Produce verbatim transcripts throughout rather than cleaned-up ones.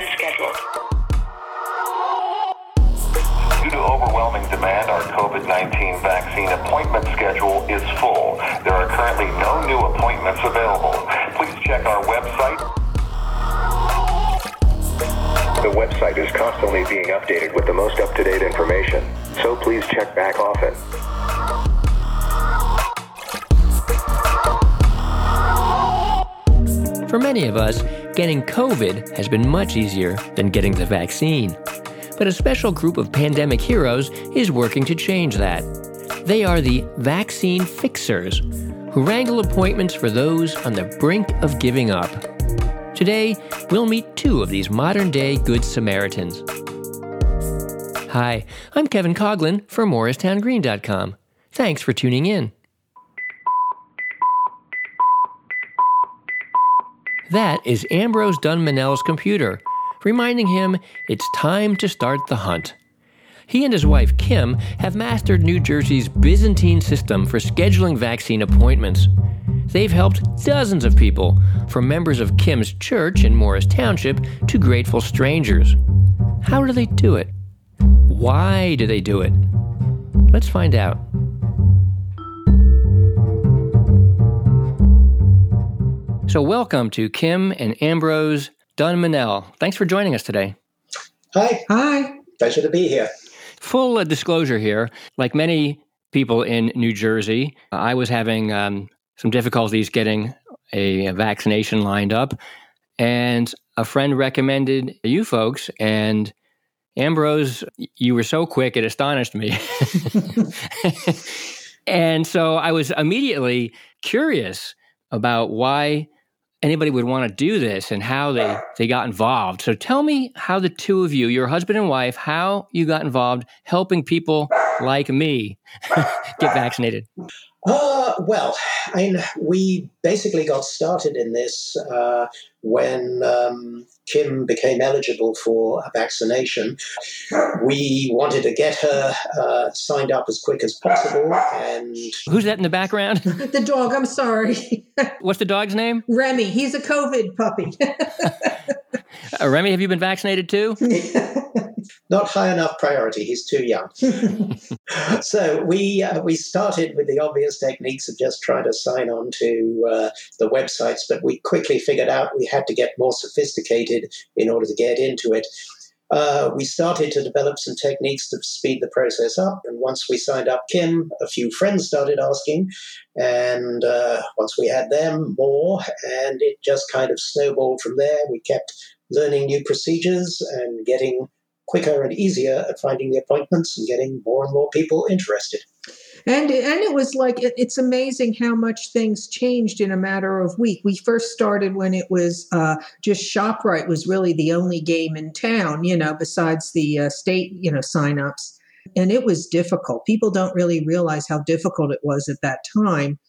been scheduled. Due to overwhelming demand, our COVID nineteen vaccine appointment schedule is full. There are currently no new appointments available. Please check our website. The website is constantly being updated with the most up-to-date information, so please check back often. For many of us, getting COVID has been much easier than getting the vaccine. But a special group of pandemic heroes is working to change that. They are the vaccine fixers, who wrangle appointments for those on the brink of giving up. Today, we'll meet two of these modern-day Good Samaritans. Hi, I'm Kevin Coughlin for Morristown Green dot com. Thanks for tuning in. That is Ambrose Dunmanell's computer, reminding him it's time to start the hunt. He and his wife, Kim, have mastered New Jersey's Byzantine system for scheduling vaccine appointments. They've helped dozens of people, from members of Kim's church in Morris Township to grateful strangers. How do they do it? Why do they do it? Let's find out. So welcome to Kim and Ambrose Dunmanell. Thanks for joining us today. Hi. Hi. Pleasure to be here. Full uh, disclosure here, like many people in New Jersey, uh, I was having um, some difficulties getting a, a vaccination lined up, and a friend recommended you folks, and Ambrose, you were so quick, it astonished me. And so I was immediately curious about why anybody would want to do this and how they, they got involved. So tell me how the two of you, your husband and wife, how you got involved helping people like me get vaccinated. Uh, well, I mean, we basically got started in this uh, when um, Kim became eligible for a vaccination. We wanted to get her uh, signed up as quick as possible. And who's that in the background? The dog, I'm sorry. What's the dog's name? Remy. He's a COVID puppy. uh, Remy, have you been vaccinated too? Not high enough priority. He's too young. So we uh, we started with the obvious techniques of just trying to sign on to uh, the websites, but we quickly figured out we had to get more sophisticated in order to get into it. Uh, we started to develop some techniques to speed the process up. And once we signed up Kim, a few friends started asking. And uh, once we had them, more. And it just kind of snowballed from there. We kept learning new procedures and getting quicker and easier at finding the appointments and getting more and more people interested. And and it was like, it, it's amazing how much things changed in a matter of week. We first started when it was uh, just ShopRite was really the only game in town, you know, besides the uh, state, you know, signups. And it was difficult. People don't really realize how difficult it was at that time.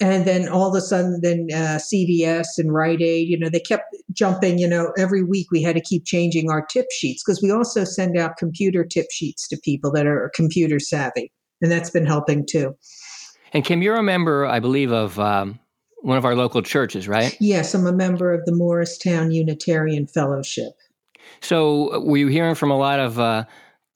And then all of a sudden, then uh, C V S and Rite Aid, you know, they kept jumping, you know, every week we had to keep changing our tip sheets because we also send out computer tip sheets to people that are computer savvy. And that's been helping too. And Kim, you're a member, I believe, of um, one of our local churches, right? Yes, I'm a member of the Morristown Unitarian Fellowship. So were you hearing from a lot of uh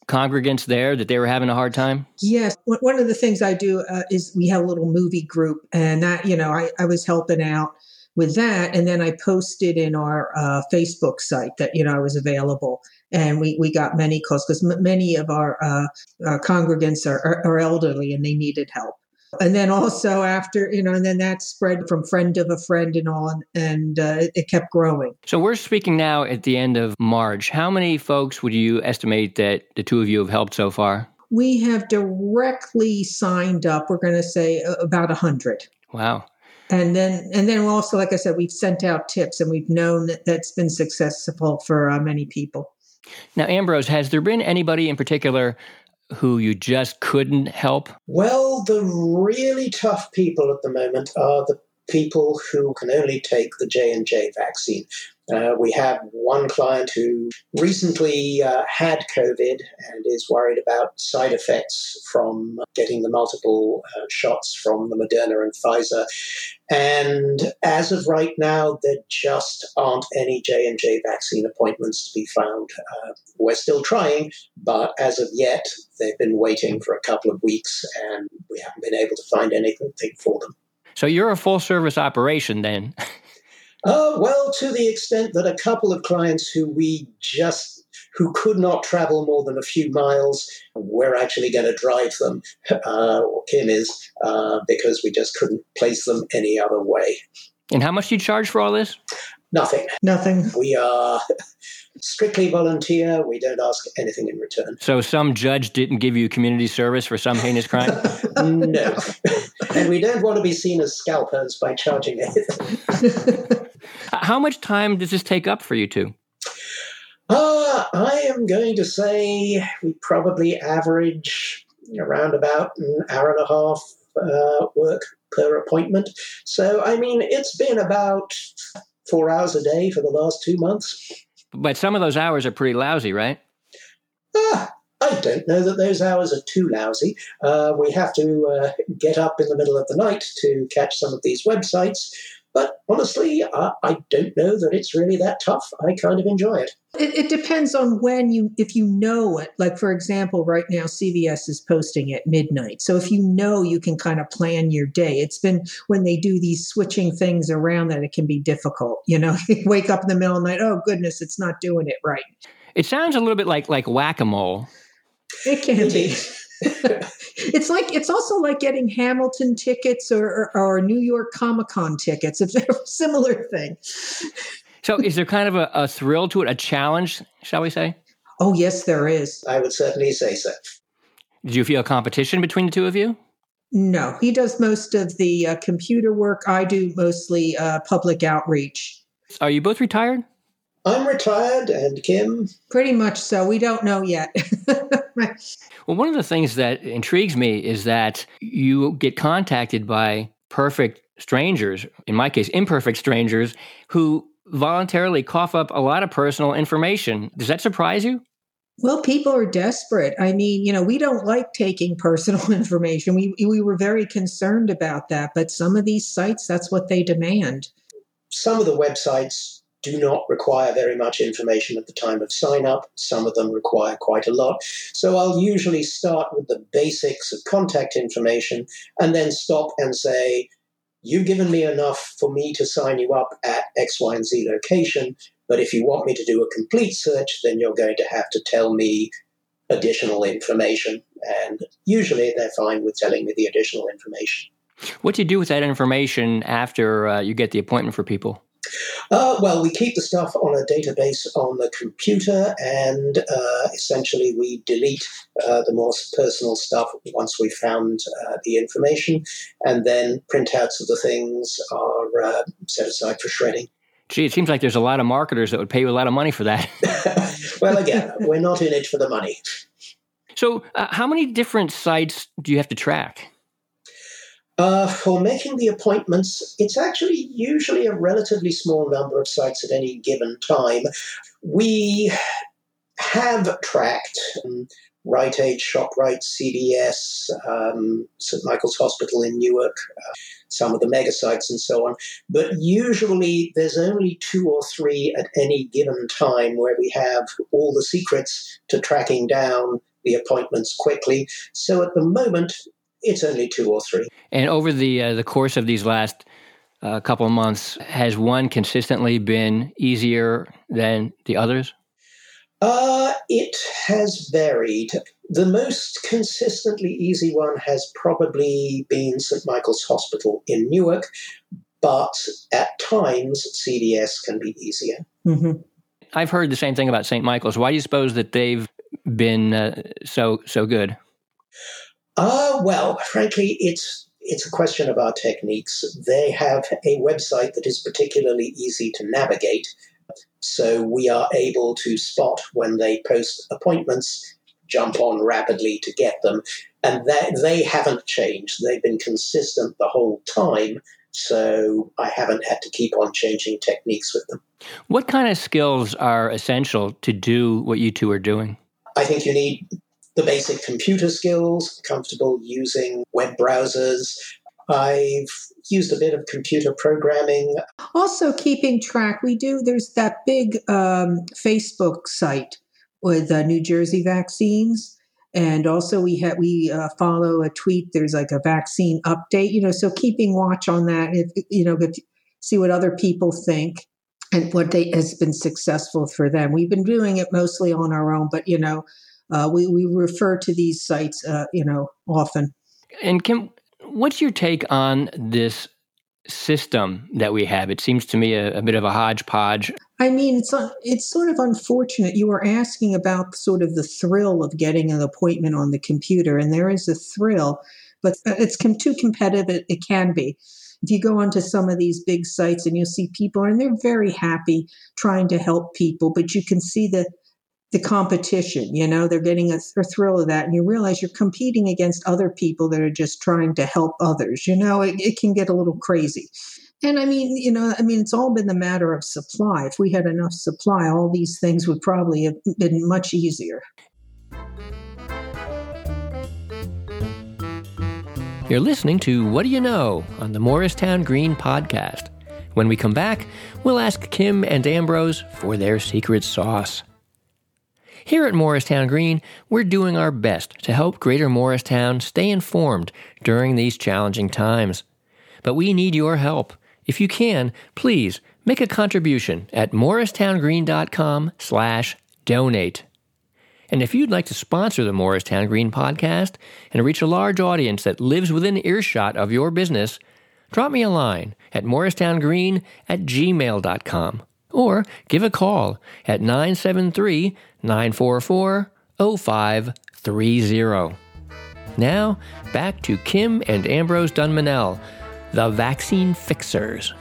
congregants there that they were having a hard time? Yes. One of the things I do uh, is we have a little movie group, and that, you know, I, I was helping out with that. And then I posted in our uh, Facebook site that, you know, I was available, and we, we got many calls because m- many of our, uh, our congregants are, are, are elderly and they needed help. And then also after, you know, and then that spread from friend of a friend and on, and uh, it kept growing. So we're speaking now at the end of March. How many folks would you estimate that the two of you have helped so far? We have directly signed up, we're going to say about one hundred. Wow. And then, and then also, like I said, we've sent out tips, and we've known that that's been successful for uh, many people. Now, Ambrose, has there been anybody in particular who you just couldn't help? Well, the really tough people at the moment are the people who can only take the J and J vaccine. Uh, we have one client who recently uh, had COVID and is worried about side effects from getting the multiple uh, shots from the Moderna and Pfizer. And as of right now, there just aren't any J and J vaccine appointments to be found. Uh, we're still trying, but as of yet, they've been waiting for a couple of weeks and we haven't been able to find anything for them. So you're a full-service operation then? Uh, well, to the extent that a couple of clients who we just, who could not travel more than a few miles, we're actually going to drive them, uh, or Kim is, uh, because we just couldn't place them any other way. And how much do you charge for all this? Nothing. Nothing. We are strictly volunteer. We don't ask anything in return. So some judge didn't give you community service for some heinous crime? No. And we don't want to be seen as scalpers by charging anything. How much time does this take up for you two? Uh, I am going to say we probably average around about an hour and a half uh, work per appointment. So, I mean, it's been about four hours a day for the last two months. But some of those hours are pretty lousy, right? Ah, I don't know that those hours are too lousy. Uh, we have to uh, get up in the middle of the night to catch some of these websites. But honestly, I, I don't know that it's really that tough. I kind of enjoy it. It, it depends on when you, if you know it. Like, for example, right now, C V S is posting at midnight. So if you know, you can kind of plan your day. It's been when they do these switching things around that it can be difficult. You know, you wake up in the middle of the night, oh, goodness, it's not doing it right. It sounds a little bit like, like whack-a-mole. It can be. It's like, it's also like getting Hamilton tickets or, or, or New York Comic-Con tickets. It's a similar thing. So is there kind of a, a thrill to it, a challenge, shall we say? Oh, yes, there is. I would certainly say so. Do you feel a competition between the two of you? No, he does most of the uh, computer work. I do mostly uh, public outreach. Are you both retired? I'm retired, and Kim? Pretty much so. We don't know yet. Well, one of the things that intrigues me is that you get contacted by perfect strangers, in my case, imperfect strangers, who voluntarily cough up a lot of personal information. Does that surprise you? Well, people are desperate. I mean, you know, we don't like taking personal information. We we were very concerned about that, but some of these sites, that's what they demand. Some of the websites do not require very much information at the time of sign-up. Some of them require quite a lot. So I'll usually start with the basics of contact information and then stop and say, you've given me enough for me to sign you up at X, Y, and Z location, but if you want me to do a complete search, then you're going to have to tell me additional information. And usually they're fine with telling me the additional information. What do you do with that information after uh, you get the appointment for people? Uh, well, we keep the stuff on a database on the computer, and uh, essentially we delete uh, the more personal stuff once we found uh, the information, and then printouts of the things are uh, set aside for shredding. Gee, it seems like there's a lot of marketers that would pay you a lot of money for that. Well, again, we're not in it for the money. So uh, how many different sites do you have to track? Uh, for making the appointments, it's actually usually a relatively small number of sites at any given time. We have tracked um, Rite Aid, ShopRite, C B S, um, Saint Michael's Hospital in Newark, uh, some of the mega sites and so on. But usually there's only two or three at any given time where we have all the secrets to tracking down the appointments quickly. So at the moment, it's only two or three. And over the uh, the course of these last uh, couple of months, has one consistently been easier than the others? Uh, it has varied. The most consistently easy one has probably been Saint Michael's Hospital in Newark, but at times C D S can be easier. Mm-hmm. I've heard the same thing about Saint Michael's. Why do you suppose that they've been uh, so so good? Ah, uh, well, frankly, it's it's a question of our techniques. They have a website that is particularly easy to navigate, so we are able to spot when they post appointments, jump on rapidly to get them, and that they haven't changed. They've been consistent the whole time, So I haven't had to keep on changing techniques with them. What kind of skills are essential to do what you two are doing? I think you need the basic computer skills, comfortable using web browsers. I've used a bit of computer programming. Also keeping track. We do, there's that big um, Facebook site with uh, New Jersey vaccines. And also we ha- we uh, follow a tweet. There's like a vaccine update, you know, so keeping watch on that, if, you know, if, see what other people think and what they has been successful for them. We've been doing it mostly on our own, but, you know, uh, we, we refer to these sites, uh, you know, often. And Kim, what's your take on this system that we have? It seems to me a, a bit of a hodgepodge. I mean, it's it's sort of unfortunate. You were asking about sort of the thrill of getting an appointment on the computer, and there is a thrill, but it's com- too competitive. It, it can be. If you go onto some of these big sites and you'll see people, and they're very happy trying to help people, but you can see the the competition, you know, they're getting a, a thrill of that. And you realize you're competing against other people that are just trying to help others. You know, it, it can get a little crazy. And I mean, you know, I mean, it's all been the matter of supply. If we had enough supply, all these things would probably have been much easier. You're listening to What Do You Know on the Morristown Green podcast. When we come back, we'll ask Kim and Ambrose for their secret sauce. Here at Morristown Green, we're doing our best to help Greater Morristown stay informed during these challenging times. But we need your help. If you can, please make a contribution at morristown green dot com slash donate. And if you'd like to sponsor the Morristown Green podcast and reach a large audience that lives within earshot of your business, drop me a line at morristown green at gmail dot com. Or give a call at nine seven three, nine four four, oh five three oh. Now, back to Kim and Ambrose Dunmanell, the Vaccine Fixers.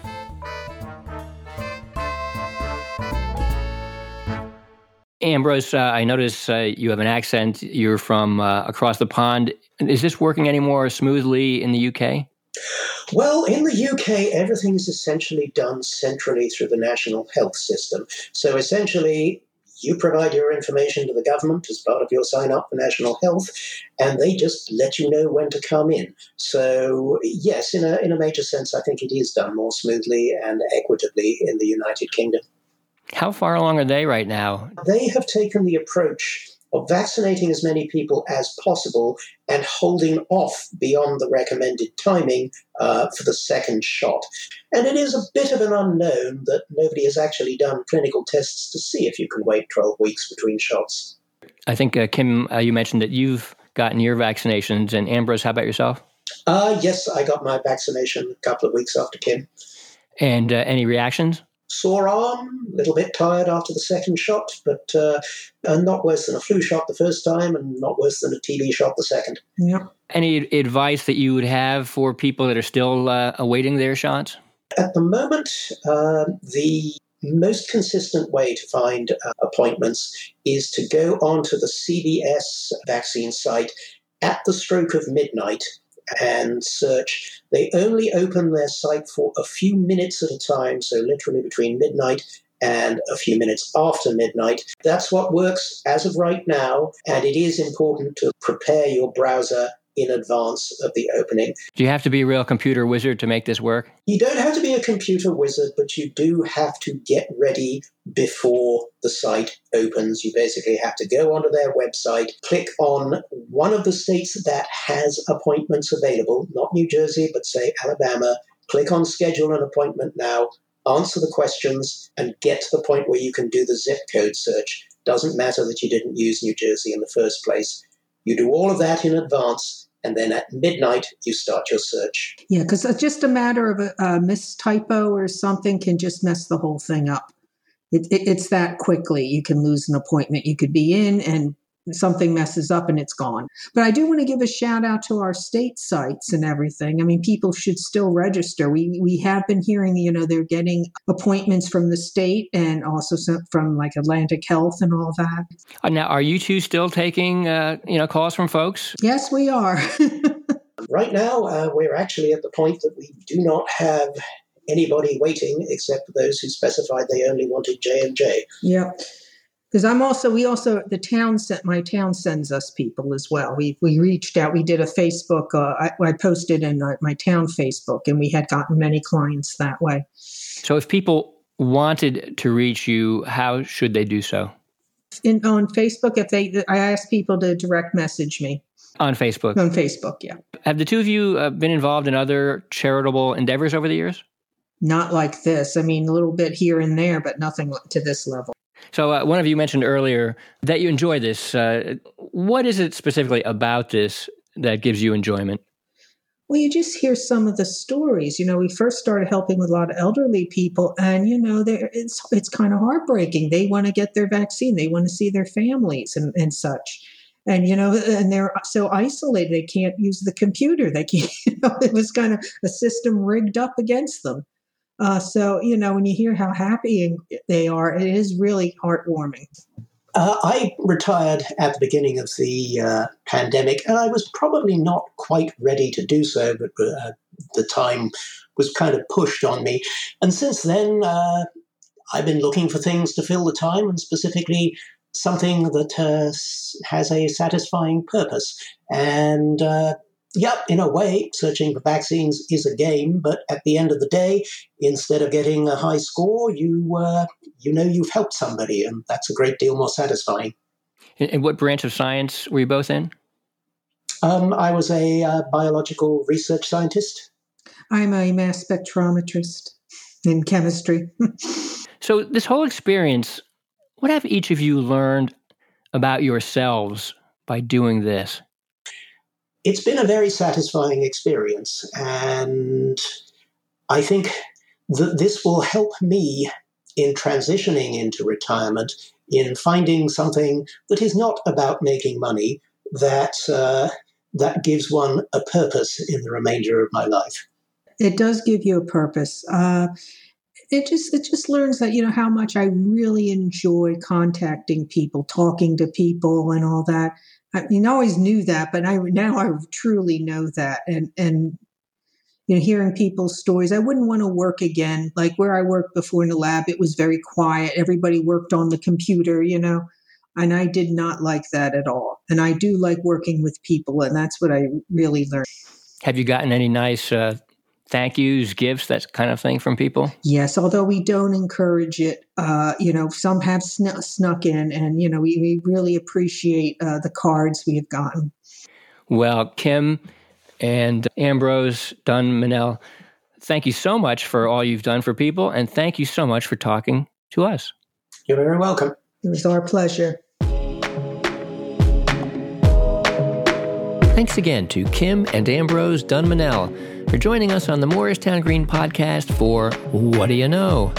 Ambrose, uh, I notice uh, you have an accent. You're from uh, across the pond. Is this working any more smoothly in the U K? Well, in the U K, everything is essentially done centrally through the national health system. So essentially, you provide your information to the government as part of your sign-up for national health, and they just let you know when to come in. So yes, in a in a major sense, I think it is done more smoothly and equitably in the United Kingdom. How far along are they right now? They have taken the approach of vaccinating as many people as possible and holding off beyond the recommended timing uh, for the second shot. And it is a bit of an unknown that nobody has actually done clinical tests to see if you can wait twelve weeks between shots. I think, uh, Kim, uh, you mentioned that you've gotten your vaccinations. And Ambrose, how about yourself? Uh, yes, I got my vaccination a couple of weeks after Kim. And uh, any reactions? Sore arm, a little bit tired after the second shot, but uh, not worse than a flu shot the first time and not worse than a T B shot the second. Yeah. Any advice that you would have for people that are still uh, awaiting their shots? At the moment, uh, the most consistent way to find uh, appointments is to go onto the C B S vaccine site at the stroke of midnight and search. They only open their site for a few minutes at a time, so literally between midnight and a few minutes after midnight. That's what works as of right now, and it is important to prepare your browser in advance of the opening. Do you have to be a real computer wizard to make this work? You don't have to be a computer wizard, but you do have to get ready before the site opens. You basically have to go onto their website, click on one of the states that has appointments available, not New Jersey, but say Alabama, click on schedule an appointment now, answer the questions, and get to the point where you can do the zip code search. Doesn't matter that you didn't use New Jersey in the first place. You do all of that in advance, and then at midnight, you start your search. Yeah, because just a matter of a, a mistypo or something can just mess the whole thing up. It, it, it's that quickly. You can lose an appointment. You could be in and something messes up and it's gone. But I do want to give a shout out to our state sites and everything. I mean, people should still register. We we have been hearing, you know, they're getting appointments from the state and also some, from like Atlantic Health and all that. Now, are you two still taking, uh, you know, calls from folks? Yes, we are. Right now, uh, we're actually at the point that we do not have anybody waiting except those who specified they only wanted J and J. Yeah, because I'm also, we also, the town sent, my town sends us people as well. We we reached out, we did a Facebook, uh, I, I posted in uh, my town Facebook, and we had gotten many clients that way. So if people wanted to reach you, how should they do so? In, on Facebook, if they, I ask people to direct message me. On Facebook? On Facebook, yeah. Have the two of you uh, been involved in other charitable endeavors over the years? Not like this. I mean, a little bit here and there, but nothing to this level. So uh, one of you mentioned earlier that you enjoy this. Uh, what is it specifically about this that gives you enjoyment? Well, you just hear some of the stories. You know, we first started helping with a lot of elderly people, and, you know, it's it's kind of heartbreaking. They want to get their vaccine. They want to see their families and, and such. And, you know, and they're so isolated, they can't use the computer. They can't, you know, it was kind of a system rigged up against them. Uh, so, you know, when you hear how happy they are, it is really heartwarming. Uh, I retired at the beginning of the uh, pandemic, and I was probably not quite ready to do so, but uh, the time was kind of pushed on me. And since then, uh, I've been looking for things to fill the time, and specifically something that uh, has a satisfying purpose. And uh, yeah, in a way, searching for vaccines is a game, but at the end of the day, instead of getting a high score, you uh, you know you've helped somebody, and that's a great deal more satisfying. And what branch of science were you both in? Um, I was a uh, biological research scientist. I'm a mass spectrometrist in chemistry. So this whole experience, what have each of you learned about yourselves by doing this? It's been a very satisfying experience, and I think that this will help me in transitioning into retirement, in finding something that is not about making money, that uh, that gives one a purpose in the remainder of my life. It does give you a purpose. Uh, it just it just learns that, you know, how much I really enjoy contacting people, talking to people, and all that. I mean, I always knew that, but I now I truly know that. And, and, you know, hearing people's stories, I wouldn't want to work again. Like where I worked before in the lab, it was very quiet. Everybody worked on the computer, you know, and I did not like that at all. And I do like working with people, and that's what I really learned. Have you gotten any nice uh, thank yous, gifts, that kind of thing from people? Yes, although we don't encourage it. Uh, you know, some have sn- snuck in, and, you know, we, we really appreciate uh, the cards we have gotten. Well, Kim and Ambrose Dunmanell, thank you so much for all you've done for people, and thank you so much for talking to us. You're very welcome. It was our pleasure. Thanks again to Kim and Ambrose Dunmanell for joining us on the Morristown Green podcast for What Do You Know?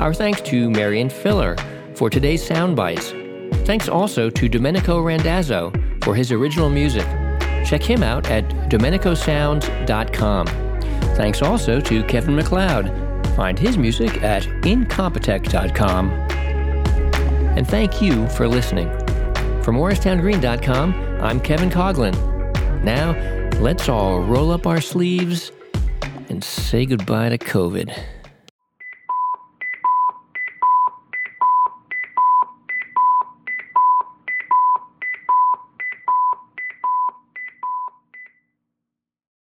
Our thanks to Marion Filler for today's sound bites. Thanks also to Domenico Randazzo for his original music. Check him out at domenico sounds dot com. Thanks also to Kevin MacLeod. Find his music at incompetech dot com. And thank you for listening. From morristown green dot com, I'm Kevin Coughlin. Now, let's all roll up our sleeves and say goodbye to COVID.